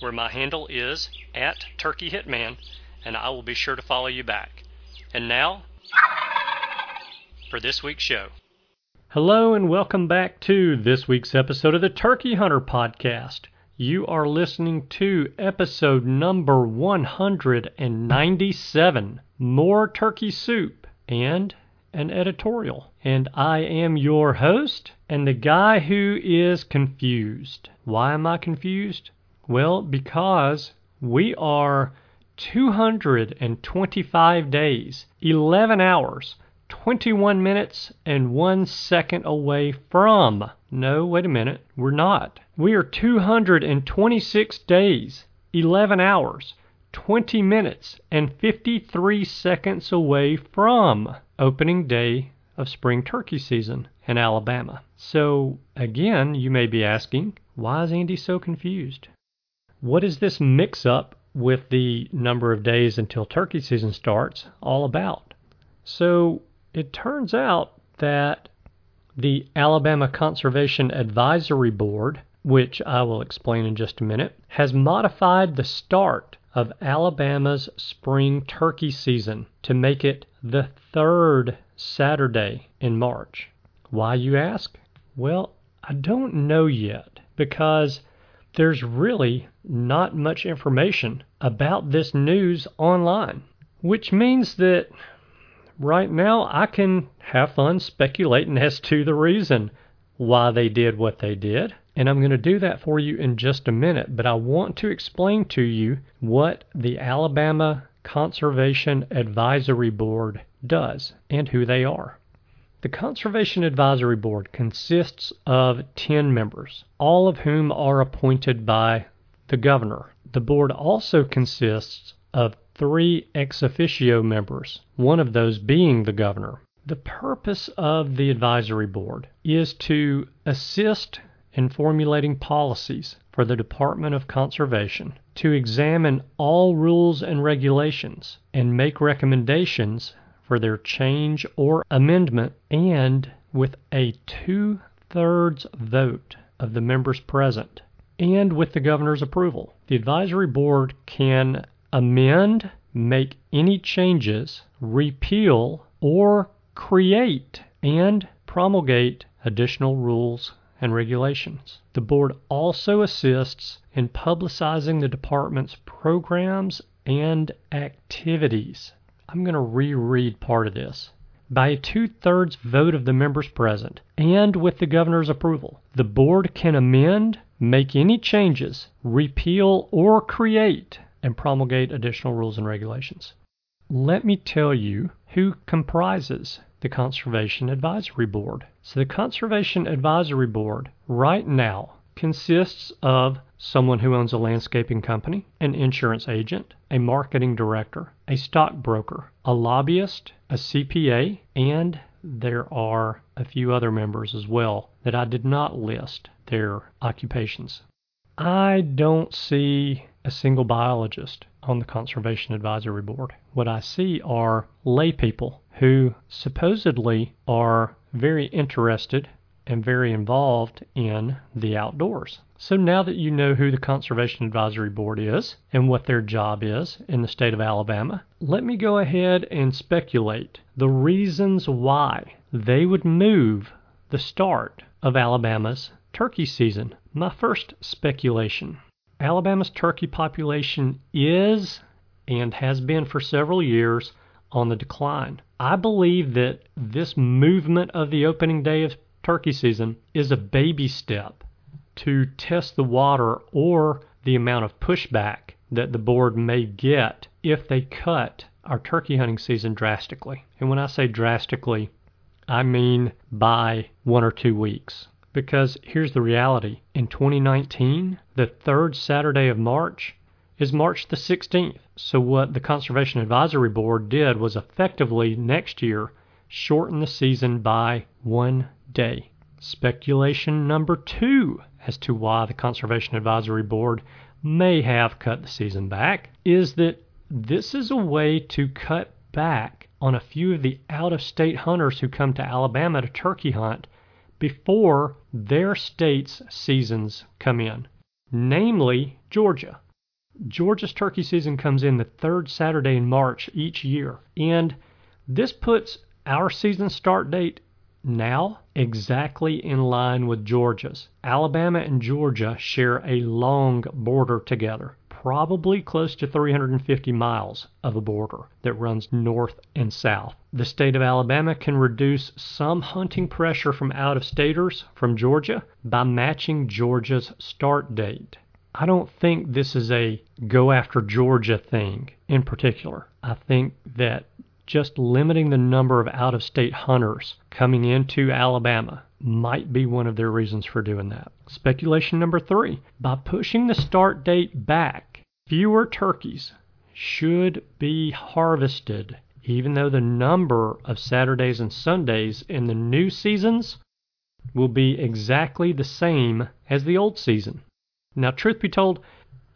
where my handle is @TurkeyHitman, and I will be sure to follow you back. And now, for this week's show. Hello and welcome back to this week's episode of the Turkey Hunter Podcast. You are listening to episode number 197, More Turkey Soup and an Editorial. And I am your host and the guy who is confused. Why am I confused? Well, because we are 225 days, 11 hours, 21 minutes, and 1 second away from. No, wait a minute, we're not. We are 226 days, 11 hours, 20 minutes, and 53 seconds away from opening day of spring turkey season in Alabama. So, again, you may be asking, why is Andy so confused? What is this mix-up with the number of days until turkey season starts all about? So it turns out that the Alabama Conservation Advisory Board, which I will explain in just a minute, has modified the start of Alabama's spring turkey season to make it the third Saturday in March. Why, you ask? Well, I don't know yet, because there's really not much information about this news online, which means that right now I can have fun speculating as to the reason why they did what they did, and I'm going to do that for you in just a minute, but I want to explain to you what the Alabama Conservation Advisory Board does and who they are. The Conservation Advisory Board consists of 10 members, all of whom are appointed by the governor. The board also consists of 3 ex officio members, one of those being the governor. The purpose of the advisory board is to assist in formulating policies for the Department of Conservation, to examine all rules and regulations, and make recommendations for their change or amendment, and with a 2/3 vote of the members present, and with the governor's approval. The advisory board can amend, make any changes, repeal, or create and promulgate additional rules and regulations. The board also assists in publicizing the department's programs and activities. I'm going to reread part of this. By a 2/3 vote of the members present, and with the governor's approval, the board can amend, make any changes, repeal, or create, and promulgate additional rules and regulations. Let me tell you who comprises the Conservation Advisory Board. So the Conservation Advisory Board right now consists of someone who owns a landscaping company, an insurance agent, a marketing director, a stockbroker, a lobbyist, a CPA, and there are a few other members as well that I did not list their occupations. I don't see a single biologist on the Conservation Advisory Board. What I see are lay people who supposedly are very interested and very involved in the outdoors. So now that you know who the Conservation Advisory Board is and what their job is in the state of Alabama, let me go ahead and speculate the reasons why they would move the start of Alabama's turkey season. My first speculation: Alabama's turkey population is, and has been for several years, on the decline. I believe that this movement of the opening day of turkey season is a baby step to test the water or the amount of pushback that the board may get if they cut our turkey hunting season drastically. And when I say drastically, I mean by 1 or 2 weeks. Because here's the reality. In 2019, the third Saturday of March is March the 16th. So what the Conservation Advisory Board did was effectively next year shorten the season by 1 day. Speculation number 2 as to why the Conservation Advisory Board may have cut the season back is that this is a way to cut back on a few of the out-of-state hunters who come to Alabama to turkey hunt before their state's seasons come in, namely Georgia. Georgia's turkey season comes in the third Saturday in March each year, and this puts our season start date now exactly in line with Georgia's. Alabama and Georgia share a long border together, probably close to 350 miles of a border that runs north and south. The state of Alabama can reduce some hunting pressure from out-of-staters from Georgia by matching Georgia's start date. I don't think this is a go after Georgia thing in particular. I think that just limiting the number of out-of-state hunters coming into Alabama might be one of their reasons for doing that. Speculation number 3, by pushing the start date back, fewer turkeys should be harvested, even though the number of Saturdays and Sundays in the new seasons will be exactly the same as the old season. Now, truth be told,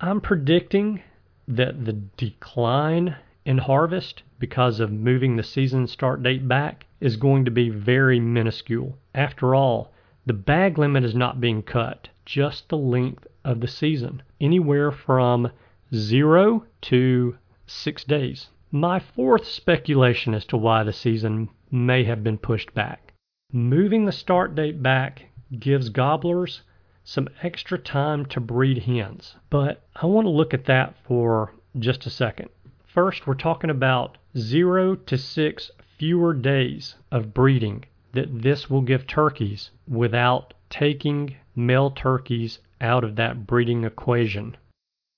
I'm predicting that the decline in harvest because of moving the season start date back is going to be very minuscule. After all, the bag limit is not being cut, just the length of the season, anywhere from 0 to 6 days. My fourth speculation as to why the season may have been pushed back. Moving the start date back gives gobblers some extra time to breed hens, but I want to look at that for just a second. First, we're talking about 0 to 6 fewer days of breeding that this will give turkeys without taking male turkeys out of that breeding equation.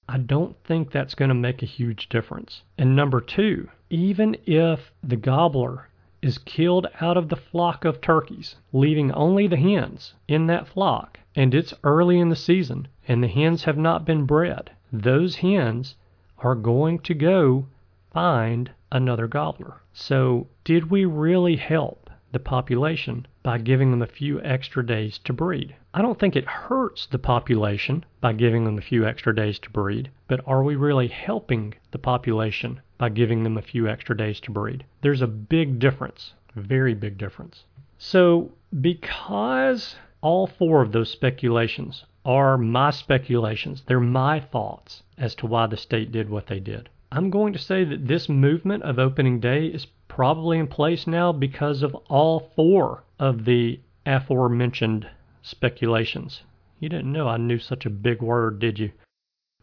I don't think that's going to make a huge difference. And number 2, even if the gobbler is killed out of the flock of turkeys, leaving only the hens in that flock, and it's early in the season and the hens have not been bred, those hens are going to go find another gobbler. So did we really help the population by giving them a few extra days to breed? I don't think it hurts the population by giving them a few extra days to breed, but are we really helping the population by giving them a few extra days to breed? There's a big difference, very big difference. So because all 4 of those speculations are my speculations, they're my thoughts as to why the state did what they did, I'm going to say that this movement of opening day is probably in place now because of all 4 of the aforementioned speculations. You didn't know I knew such a big word, did you?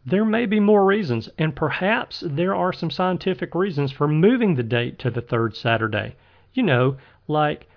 There may be more reasons, and perhaps there are some scientific reasons for moving the date to the third Saturday. You know, like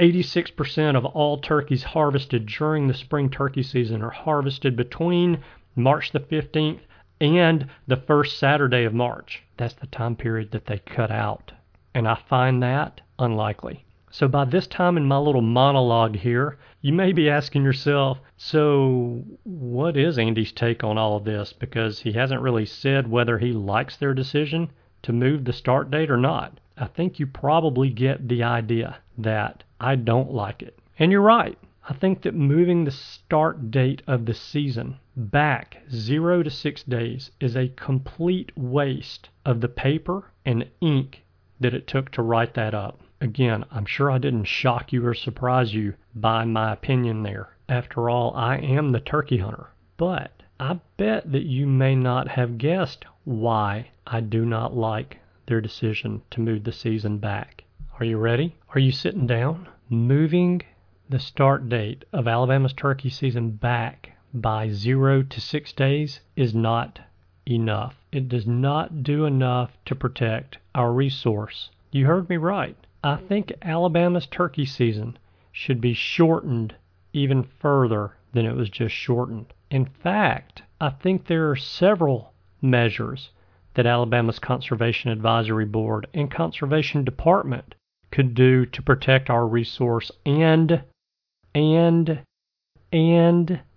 86% of all turkeys harvested during the spring turkey season are harvested between March the 15th and the first Saturday of March. That's the time period that they cut out, and I find that unlikely. So by this time in my little monologue here, you may be asking yourself, so what is Andy's take on all of this? Because he hasn't really said whether he likes their decision to move the start date or not. I think you probably get the idea that I don't like it. And you're right. I think that moving the start date of the season back 0 to 6 days is a complete waste of the paper and ink that it took to write that up. Again, I'm sure I didn't shock you or surprise you by my opinion there. After all, I am the turkey hunter. But I bet that you may not have guessed why I do not like their decision to move the season back. Are you ready? Are you sitting down? Moving the start date of Alabama's turkey season back by 0 to 6 days is not enough. It does not do enough to protect our resource You heard me right. I think Alabama's turkey season should be shortened even further than it was just shortened. In fact, I think there are several measures that Alabama's Conservation Advisory Board and Conservation Department could do to protect our resource and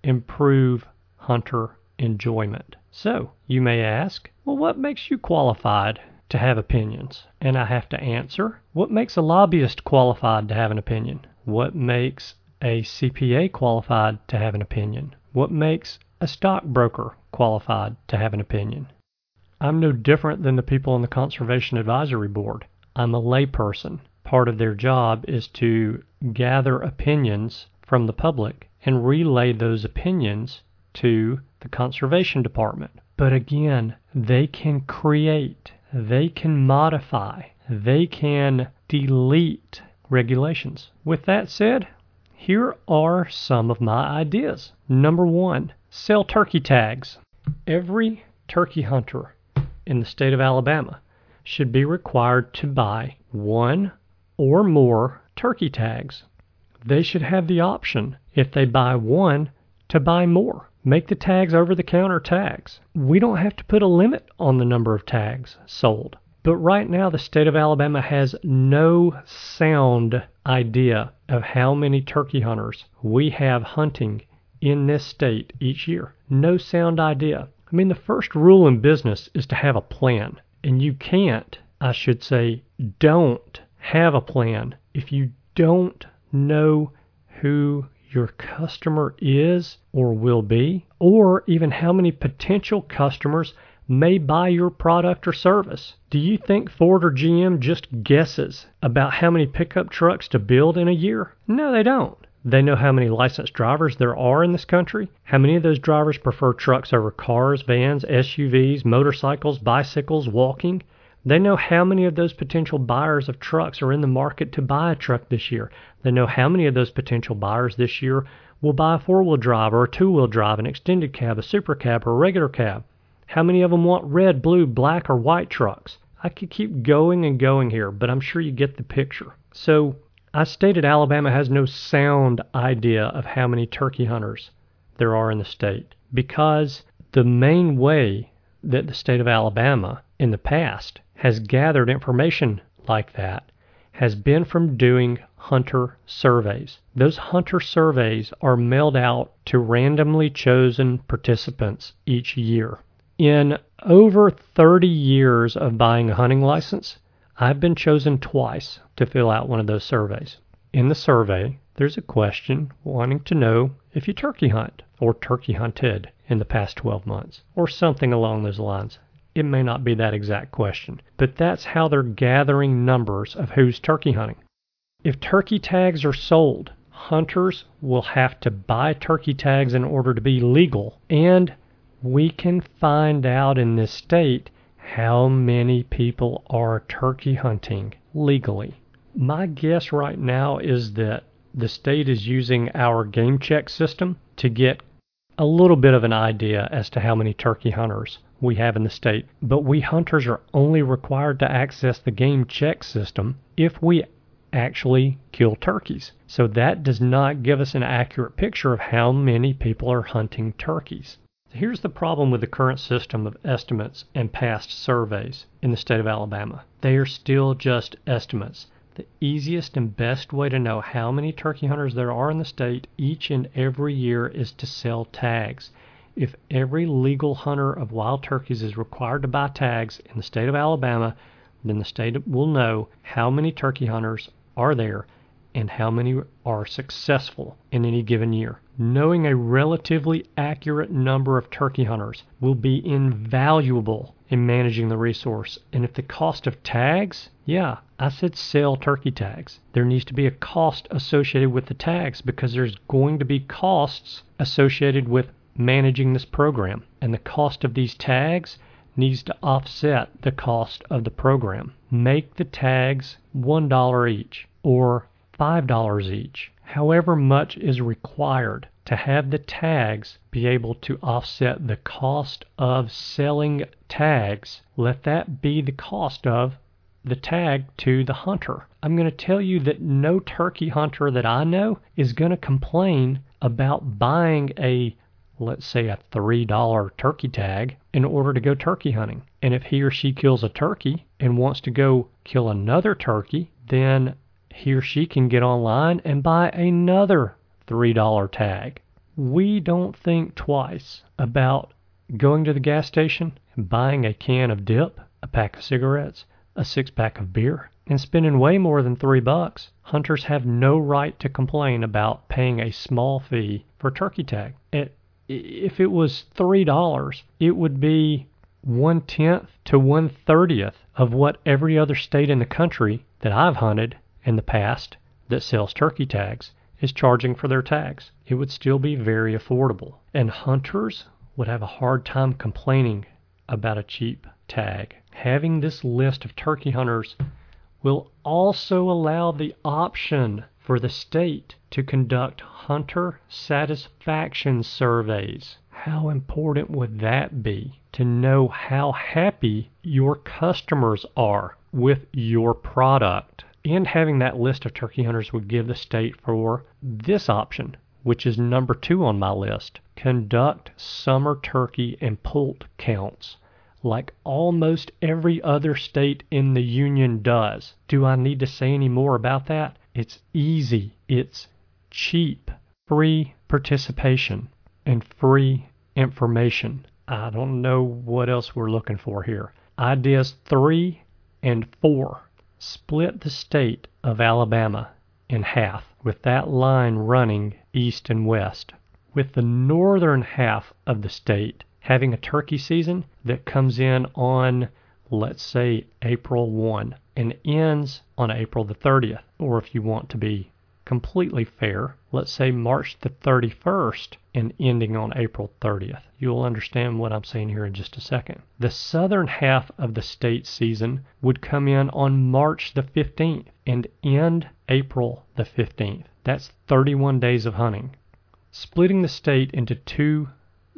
improve hunter enjoyment. So, you may ask, well, what makes you qualified to have opinions? And I have to answer, what makes a lobbyist qualified to have an opinion? What makes a CPA qualified to have an opinion? What makes a stockbroker qualified to have an opinion? I'm no different than the people on the Conservation Advisory Board. I'm a layperson. Part of their job is to gather opinions from the public and relay those opinions to the Conservation Department. But again, they can create, they can modify, they can delete regulations. With that said, here are some of my ideas. Number one, sell turkey tags. Every turkey hunter in the state of Alabama should be required to buy one or more turkey tags. They should have the option, if they buy one, to buy more. Make the tags over-the-counter tags. We don't have to put a limit on the number of tags sold. But right now, the state of Alabama has no sound idea of how many turkey hunters we have hunting in this state each year. No sound idea. I mean, the first rule in business is to have a plan. And you can't, I should say, don't have a plan if you don't know who your customer is or will be, or even how many potential customers may buy your product or service. Do you think Ford or GM just guesses about how many pickup trucks to build in a year? No, they don't. They know how many licensed drivers there are in this country, how many of those drivers prefer trucks over cars, vans, SUVs, motorcycles, bicycles, walking. They know how many of those potential buyers of trucks are in the market to buy a truck this year. They know how many of those potential buyers this year will buy a four-wheel drive or a two-wheel drive, an extended cab, a super cab, or a regular cab. How many of them want red, blue, black, or white trucks? I could keep going and going here, but I'm sure you get the picture. So I stated Alabama has no sound idea of how many turkey hunters there are in the state, because the main way that the state of Alabama in the past has gathered information like that has been from doing hunter surveys. Those hunter surveys are mailed out to randomly chosen participants each year. In over 30 years of buying a hunting license, I've been chosen twice to fill out one of those surveys. In the survey, there's a question wanting to know if you turkey hunt or turkey hunted in the past 12 months or something along those lines. It may not be that exact question, but that's how they're gathering numbers of who's turkey hunting. If turkey tags are sold, hunters will have to buy turkey tags in order to be legal, and we can find out in this state how many people are turkey hunting legally. My guess right now is that the state is using our game check system to get a little bit of an idea as to how many turkey hunters we have in the state, but we hunters are only required to access the game check system if we actually kill turkeys. So that does not give us an accurate picture of how many people are hunting turkeys. Here's the problem with the current system of estimates and past surveys in the state of Alabama. They are still just estimates. The easiest and best way to know how many turkey hunters there are in the state each and every year is to sell tags. If every legal hunter of wild turkeys is required to buy tags in the state of Alabama, then the state will know how many turkey hunters are there and how many are successful in any given year. Knowing a relatively accurate number of turkey hunters will be invaluable in managing the resource. And if the cost of tags, yeah, I said sell turkey tags. There needs to be a cost associated with the tags because there's going to be costs associated with managing this program, and the cost of these tags needs to offset the cost of the program. Make the tags $1 each or $5 each, however much is required to have the tags be able to offset the cost of selling tags. Let that be the cost of the tag to the hunter. I'm going to tell you that no turkey hunter that I know is going to complain about buying a, let's say, a $3 turkey tag in order to go turkey hunting. And if he or she kills a turkey and wants to go kill another turkey, then he or she can get online and buy another $3 tag. We don't think twice about going to the gas station and buying a can of dip, a pack of cigarettes, a six-pack of beer, and spending way more than $3. Hunters have no right to complain about paying a small fee for a turkey tag. If it was $3, it would be 1/10 to 1/30 of what every other state in the country that I've hunted in the past that sells turkey tags is charging for their tags. It would still be very affordable. And hunters would have a hard time complaining about a cheap tag. Having this list of turkey hunters will also allow the option for the state to conduct hunter satisfaction surveys. How important would that be to know how happy your customers are with your product? And having that list of turkey hunters would give the state for this option, which is number 2 on my list. Conduct summer turkey and poult counts like almost every other state in the union does. Do I need to say any more about that? It's easy. It's cheap. Free participation and free information. I don't know what else we're looking for here. Ideas 3 and 4. Split the state of Alabama in half with that line running east and west, with the northern half of the state having a turkey season that comes in on, let's say, April 1 and ends on April the 30th. Or if you want to be completely fair, let's say March the 31st and ending on April 30th. You'll understand what I'm saying here in just a second. The southern half of the state season would come in on March the 15th and end April the 15th. That's 31 days of hunting. Splitting the state into 2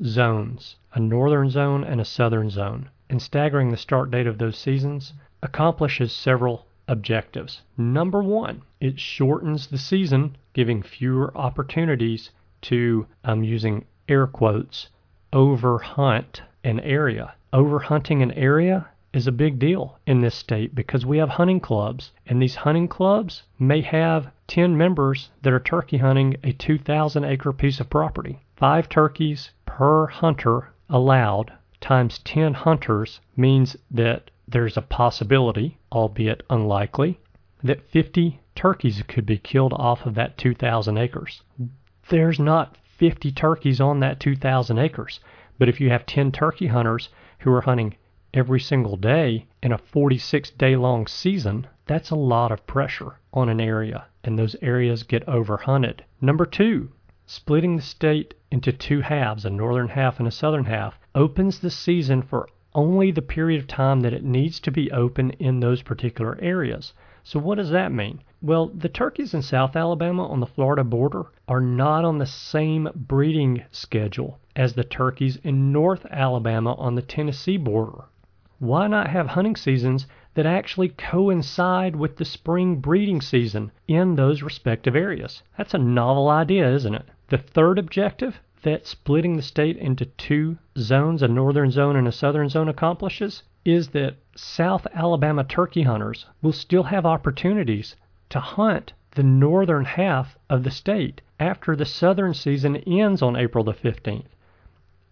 zones, a northern zone and a southern zone, and staggering the start date of those seasons accomplishes several objectives. Number 1, it shortens the season, giving fewer opportunities to, I'm using air quotes, overhunt an area. Overhunting an area is a big deal in this state because we have hunting clubs, and these hunting clubs may have 10 members that are turkey hunting a 2,000 acre piece of property. 5 turkeys per hunter allowed times 10 hunters means that there's a possibility, albeit unlikely, that 50 turkeys could be killed off of that 2,000 acres. There's not 50 turkeys on that 2,000 acres, but if you have 10 turkey hunters who are hunting every single day in a 46-day long season, that's a lot of pressure on an area, and those areas get overhunted. Number 2, splitting the state into 2 halves, a northern half and a southern half, opens the season for only the period of time that it needs to be open in those particular areas. So what does that mean? Well, the turkeys in South Alabama on the Florida border are not on the same breeding schedule as the turkeys in North Alabama on the Tennessee border. Why not have hunting seasons that actually coincide with the spring breeding season in those respective areas? That's a novel idea, isn't it? The third objective that splitting the state into 2 zones, a northern zone and a southern zone, accomplishes is that South Alabama turkey hunters will still have opportunities to hunt the northern half of the state after the southern season ends on April the 15th.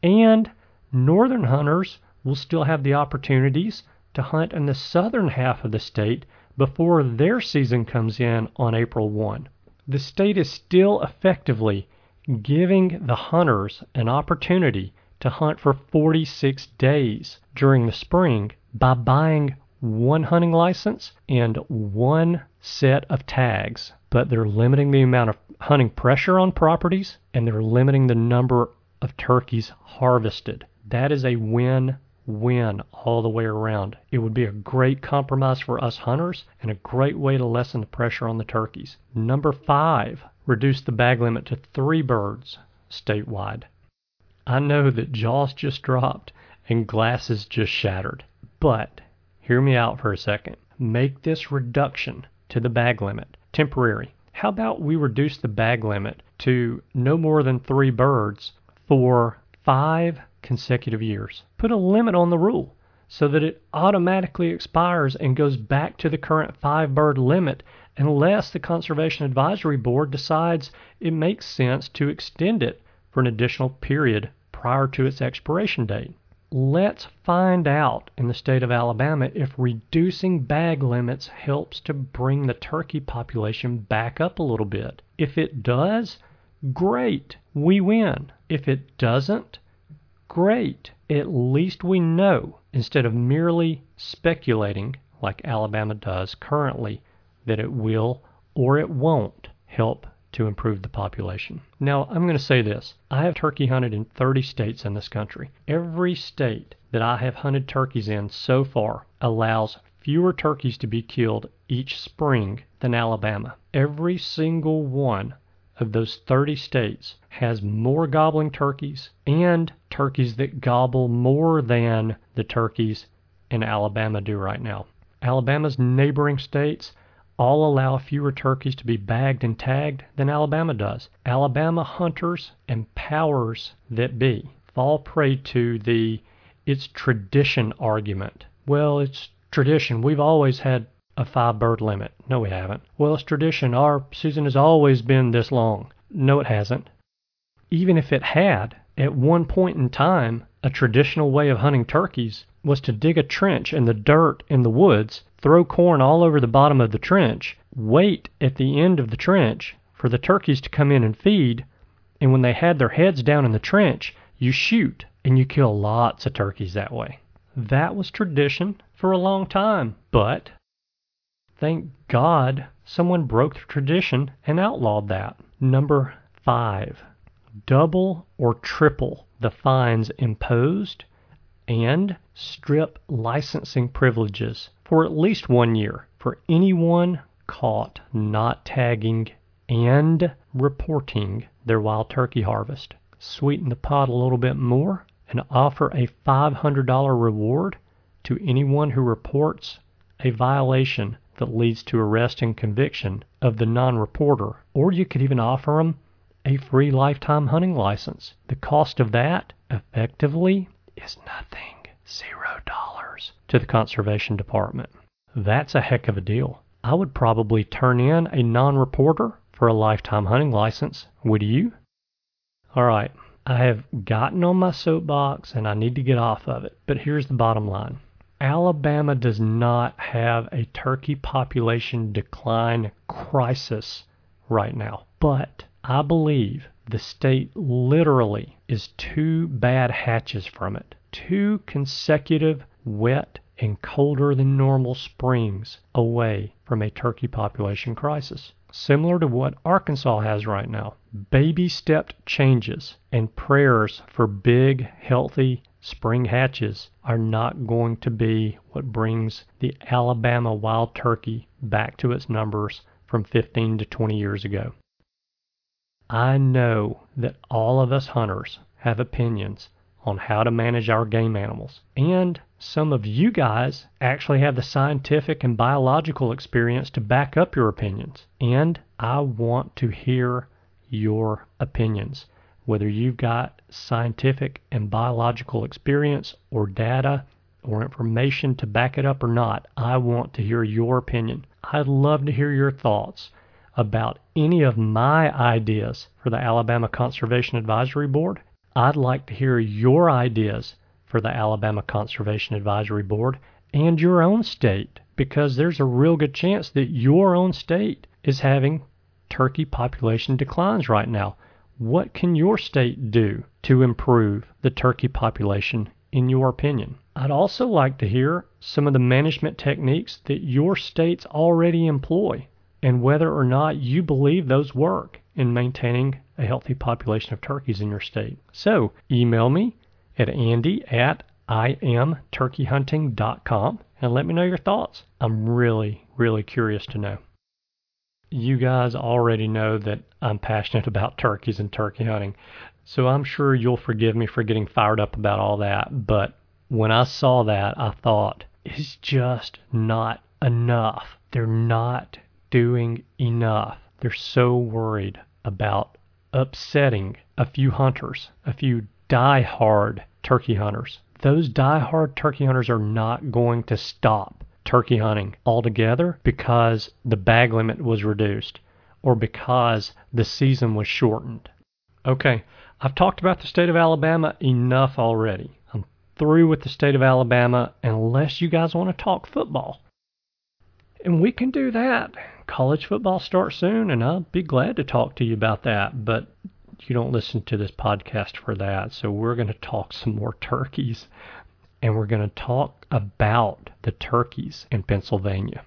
And northern hunters will still have the opportunities to hunt in the southern half of the state before their season comes in on April 1. The state is still effectively giving the hunters an opportunity to hunt for 46 days during the spring by buying 1 hunting license and 1 set of tags. But they're limiting the amount of hunting pressure on properties, and they're limiting the number of turkeys harvested. That is a win-win all the way around. It would be a great compromise for us hunters and a great way to lessen the pressure on the turkeys. Number 5, reduce the bag limit to 3 birds statewide. I know that jaws just dropped and glasses just shattered, but hear me out for a second. make this reduction to the bag limit temporary. How about we reduce the bag limit to no more than 3 birds for 5 consecutive years? Put a limit on the rule so that it automatically expires and goes back to the current 5 bird limit unless the Conservation Advisory Board decides it makes sense to extend it for an additional period prior to its expiration date. Let's find out in the state of Alabama if reducing bag limits helps to bring the turkey population back up a little bit. If it does, great, we win. If it doesn't, great, at least we know, instead of merely speculating like Alabama does currently, that it will or it won't help to improve the population. Now, I'm going to say this. I have turkey hunted in 30 states in this country. Every state that I have hunted turkeys in so far allows fewer turkeys to be killed each spring than Alabama. Every single one of those 30 states has more gobbling turkeys and turkeys that gobble more than the turkeys in Alabama do right now. Alabama's neighboring states all allow fewer turkeys to be bagged and tagged than Alabama does. Alabama hunters and powers that be fall prey to the "it's tradition" argument. Well, it's tradition. We've always had a 5 bird limit. No, we haven't. Well, it's tradition. Our season has always been this long. No, it hasn't. Even if it had, at one point in time, a traditional way of hunting turkeys was to dig a trench in the dirt in the woods, throw corn all over the bottom of the trench, wait at the end of the trench for the turkeys to come in and feed, and when they had their heads down in the trench, you shoot, and you kill lots of turkeys that way. That was tradition for a long time, but thank God someone broke the tradition and outlawed that. Number 5, double or triple the fines imposed and strip licensing privileges for at least 1 year for anyone caught not tagging and reporting their wild turkey harvest. Sweeten the pot a little bit more and offer a $500 reward to anyone who reports a violation that leads to arrest and conviction of the non-reporter. Or you could even offer them a free lifetime hunting license. The cost of that, effectively, is nothing. $0 to the Conservation Department. That's a heck of a deal. I would probably turn in a non-reporter for a lifetime hunting license. Would you? All right, I have gotten on my soapbox and I need to get off of it, but here's the bottom line. Alabama does not have a turkey population decline crisis right now, but I believe the state literally is 2 bad hatches from it. 2 consecutive wet and colder than normal springs away from a turkey population crisis, similar to what Arkansas has right now. Baby-stepped changes and prayers for big, healthy spring hatches are not going to be what brings the Alabama wild turkey back to its numbers from 15 to 20 years ago. I know that all of us hunters have opinions on how to manage our game animals. And some of you guys actually have the scientific and biological experience to back up your opinions. And I want to hear your opinions, whether you've got scientific and biological experience or data or information to back it up or not. I want to hear your opinion. I'd love to hear your thoughts about any of my ideas for the Alabama Conservation Advisory Board. I'd like to hear your ideas for the Alabama Conservation Advisory Board and your own state, because there's a real good chance that your own state is having turkey population declines right now. What can your state do to improve the turkey population, in your opinion? I'd also like to hear some of the management techniques that your states already employ and whether or not you believe those work in maintaining a healthy population of turkeys in your state. So email me at andy@iamturkeyhunting.com and let me know your thoughts. I'm really curious to know. You guys already know that I'm passionate about turkeys and turkey hunting, so I'm sure you'll forgive me for getting fired up about all that. But when I saw that, I thought, it's just not enough. They're not doing enough. They're so worried about upsetting a few hunters, a few die-hard turkey hunters. Those die-hard turkey hunters are not going to stop turkey hunting altogether because the bag limit was reduced or because the season was shortened. Okay, I've talked about the state of Alabama enough already. I'm through with the state of Alabama unless you guys want to talk football. And we can do that. College football starts soon, and I'll be glad to talk to you about that. But you don't listen to this podcast for that. So we're going to talk some more turkeys, and we're going to talk about the turkeys in Pennsylvania.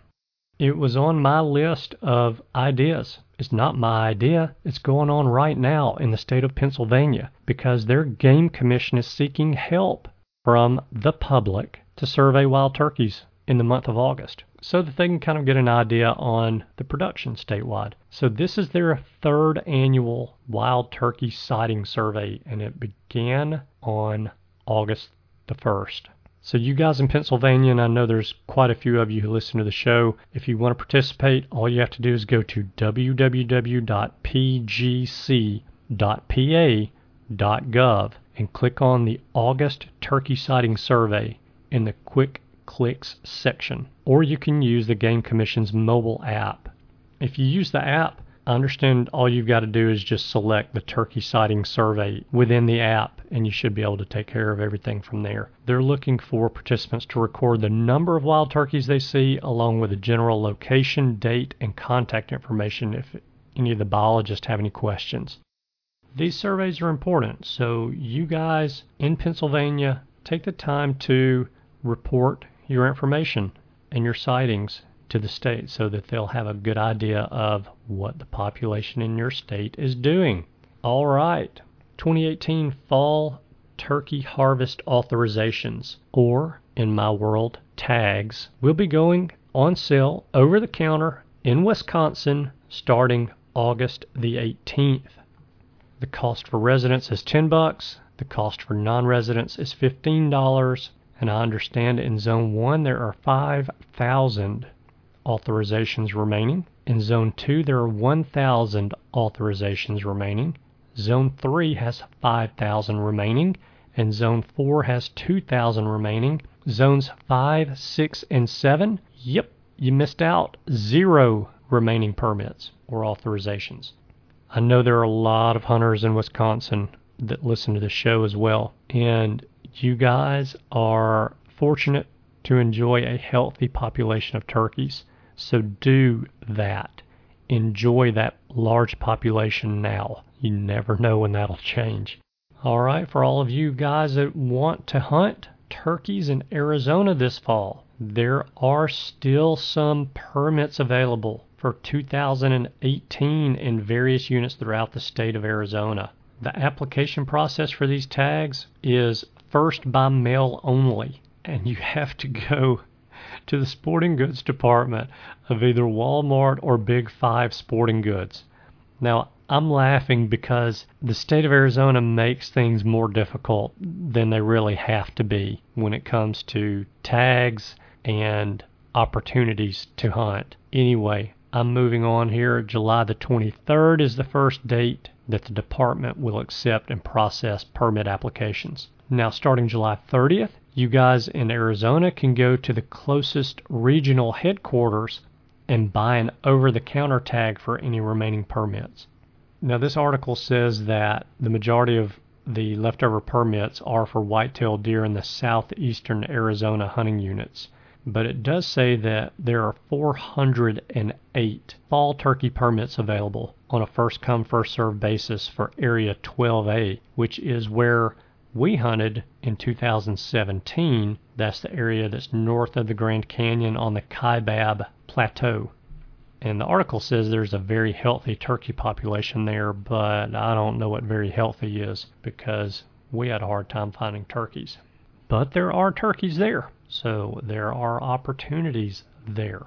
It was on my list of ideas. It's not my idea. It's going on right now in the state of Pennsylvania because their game commission is seeking help from the public to survey wild turkeys in the month of August, so that they can kind of get an idea on the production statewide. So this is their third annual wild turkey sighting survey, and it began on August the 1st. So you guys in Pennsylvania, and I know there's quite a few of you who listen to the show, if you want to participate, all you have to do is go to www.pgc.pa.gov and click on the August Turkey Sighting Survey in the Quick Clicks section, or you can use the Game Commission's mobile app. If you use the app, I understand all you've got to do is just select the turkey sighting survey within the app, and you should be able to take care of everything from there. They're looking for participants to record the number of wild turkeys they see, along with the general location, date, and contact information if any of the biologists have any questions. These surveys are important, so you guys in Pennsylvania, take the time to report your information and your sightings to the state so that they'll have a good idea of what the population in your state is doing. All right, 2018 fall turkey harvest authorizations, or in my world, tags, will be going on sale over the counter in Wisconsin starting August the 18th. The cost for residents is $10. The cost for non-residents is $15. And I understand in Zone 1 there are 5,000 authorizations remaining. In Zone 2 there are 1,000 authorizations remaining. Zone 3 has 5,000 remaining. And Zone 4 has 2,000 remaining. Zones 5, 6, and 7, yep, you missed out. 0 remaining permits or authorizations. I know there are a lot of hunters in Wisconsin that listen to the show as well. And you guys are fortunate to enjoy a healthy population of turkeys, so do that. Enjoy that large population now. You never know when that'll change. All right, for all of you guys that want to hunt turkeys in Arizona this fall, there are still some permits available for 2018 in various units throughout the state of Arizona. The application process for these tags is first by mail only, and you have to go to the sporting goods department of either Walmart or Big Five Sporting Goods. Now, I'm laughing because the state of Arizona makes things more difficult than they really have to be when it comes to tags and opportunities to hunt. Anyway, I'm moving on here. July the 23rd is the first date that the department will accept and process permit applications. Now, starting July 30th, you guys in Arizona can go to the closest regional headquarters and buy an over-the-counter tag for any remaining permits. Now, this article says that the majority of the leftover permits are for white-tailed deer in the southeastern Arizona hunting units, but it does say that there are 408 fall turkey permits available on a first-come, first-served basis for Area 12A, which is where we hunted in 2017. That's the area that's north of the Grand Canyon on the Kaibab Plateau. And the article says there's a very healthy turkey population there, but I don't know what very healthy is because we had a hard time finding turkeys. But there are turkeys there, so there are opportunities there.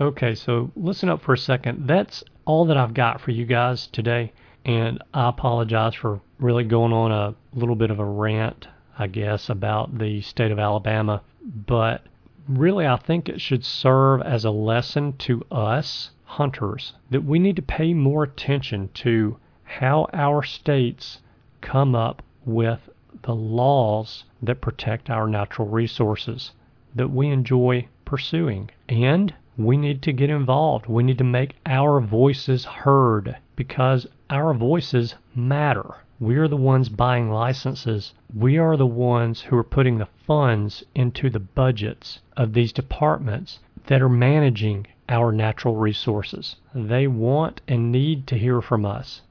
Okay, so listen up for a second. That's all that I've got for you guys today. And I apologize for really going on a little bit of a rant, I guess, about the state of Alabama. But really, I think it should serve as a lesson to us hunters that we need to pay more attention to how our states come up with the laws that protect our natural resources that we enjoy pursuing. And we need to get involved. We need to make our voices heard because our voices matter. We are the ones buying licenses. We are the ones who are putting the funds into the budgets of these departments that are managing our natural resources. They want and need to hear from us.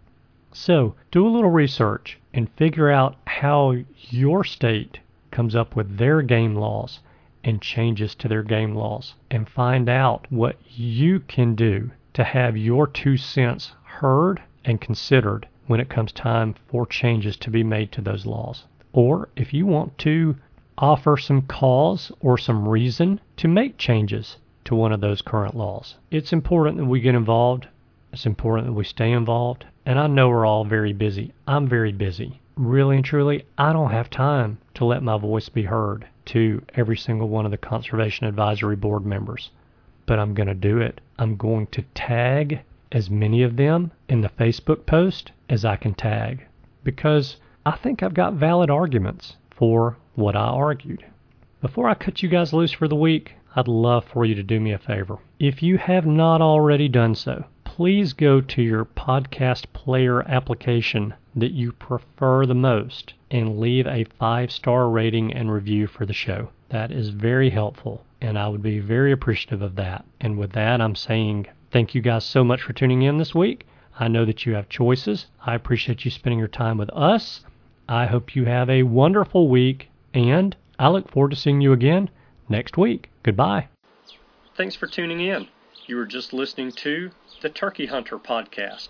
So do a little research and figure out how your state comes up with their game laws and changes to their game laws, and find out what you can do to have your 2 cents heard and considered when it comes time for changes to be made to those laws. Or if you want to offer some cause or some reason to make changes to one of those current laws. It's important that we get involved. It's important that we stay involved. And I know we're all very busy. I'm very busy. Really and truly, I don't have time to let my voice be heard to every single one of the Conservation Advisory Board members. But I'm going to do it. I'm going to tag as many of them in the Facebook post as I can tag, because I think I've got valid arguments for what I argued. Before I cut you guys loose for the week, I'd love for you to do me a favor. If you have not already done so, please go to your podcast player application that you prefer the most and leave a 5-star rating and review for the show. That is very helpful, and I would be very appreciative of that. And with that, I'm saying thank you guys so much for tuning in this week. I know that you have choices. I appreciate you spending your time with us. I hope you have a wonderful week, and I look forward to seeing you again next week. Goodbye. Thanks for tuning in. You were just listening to the Turkey Hunter Podcast.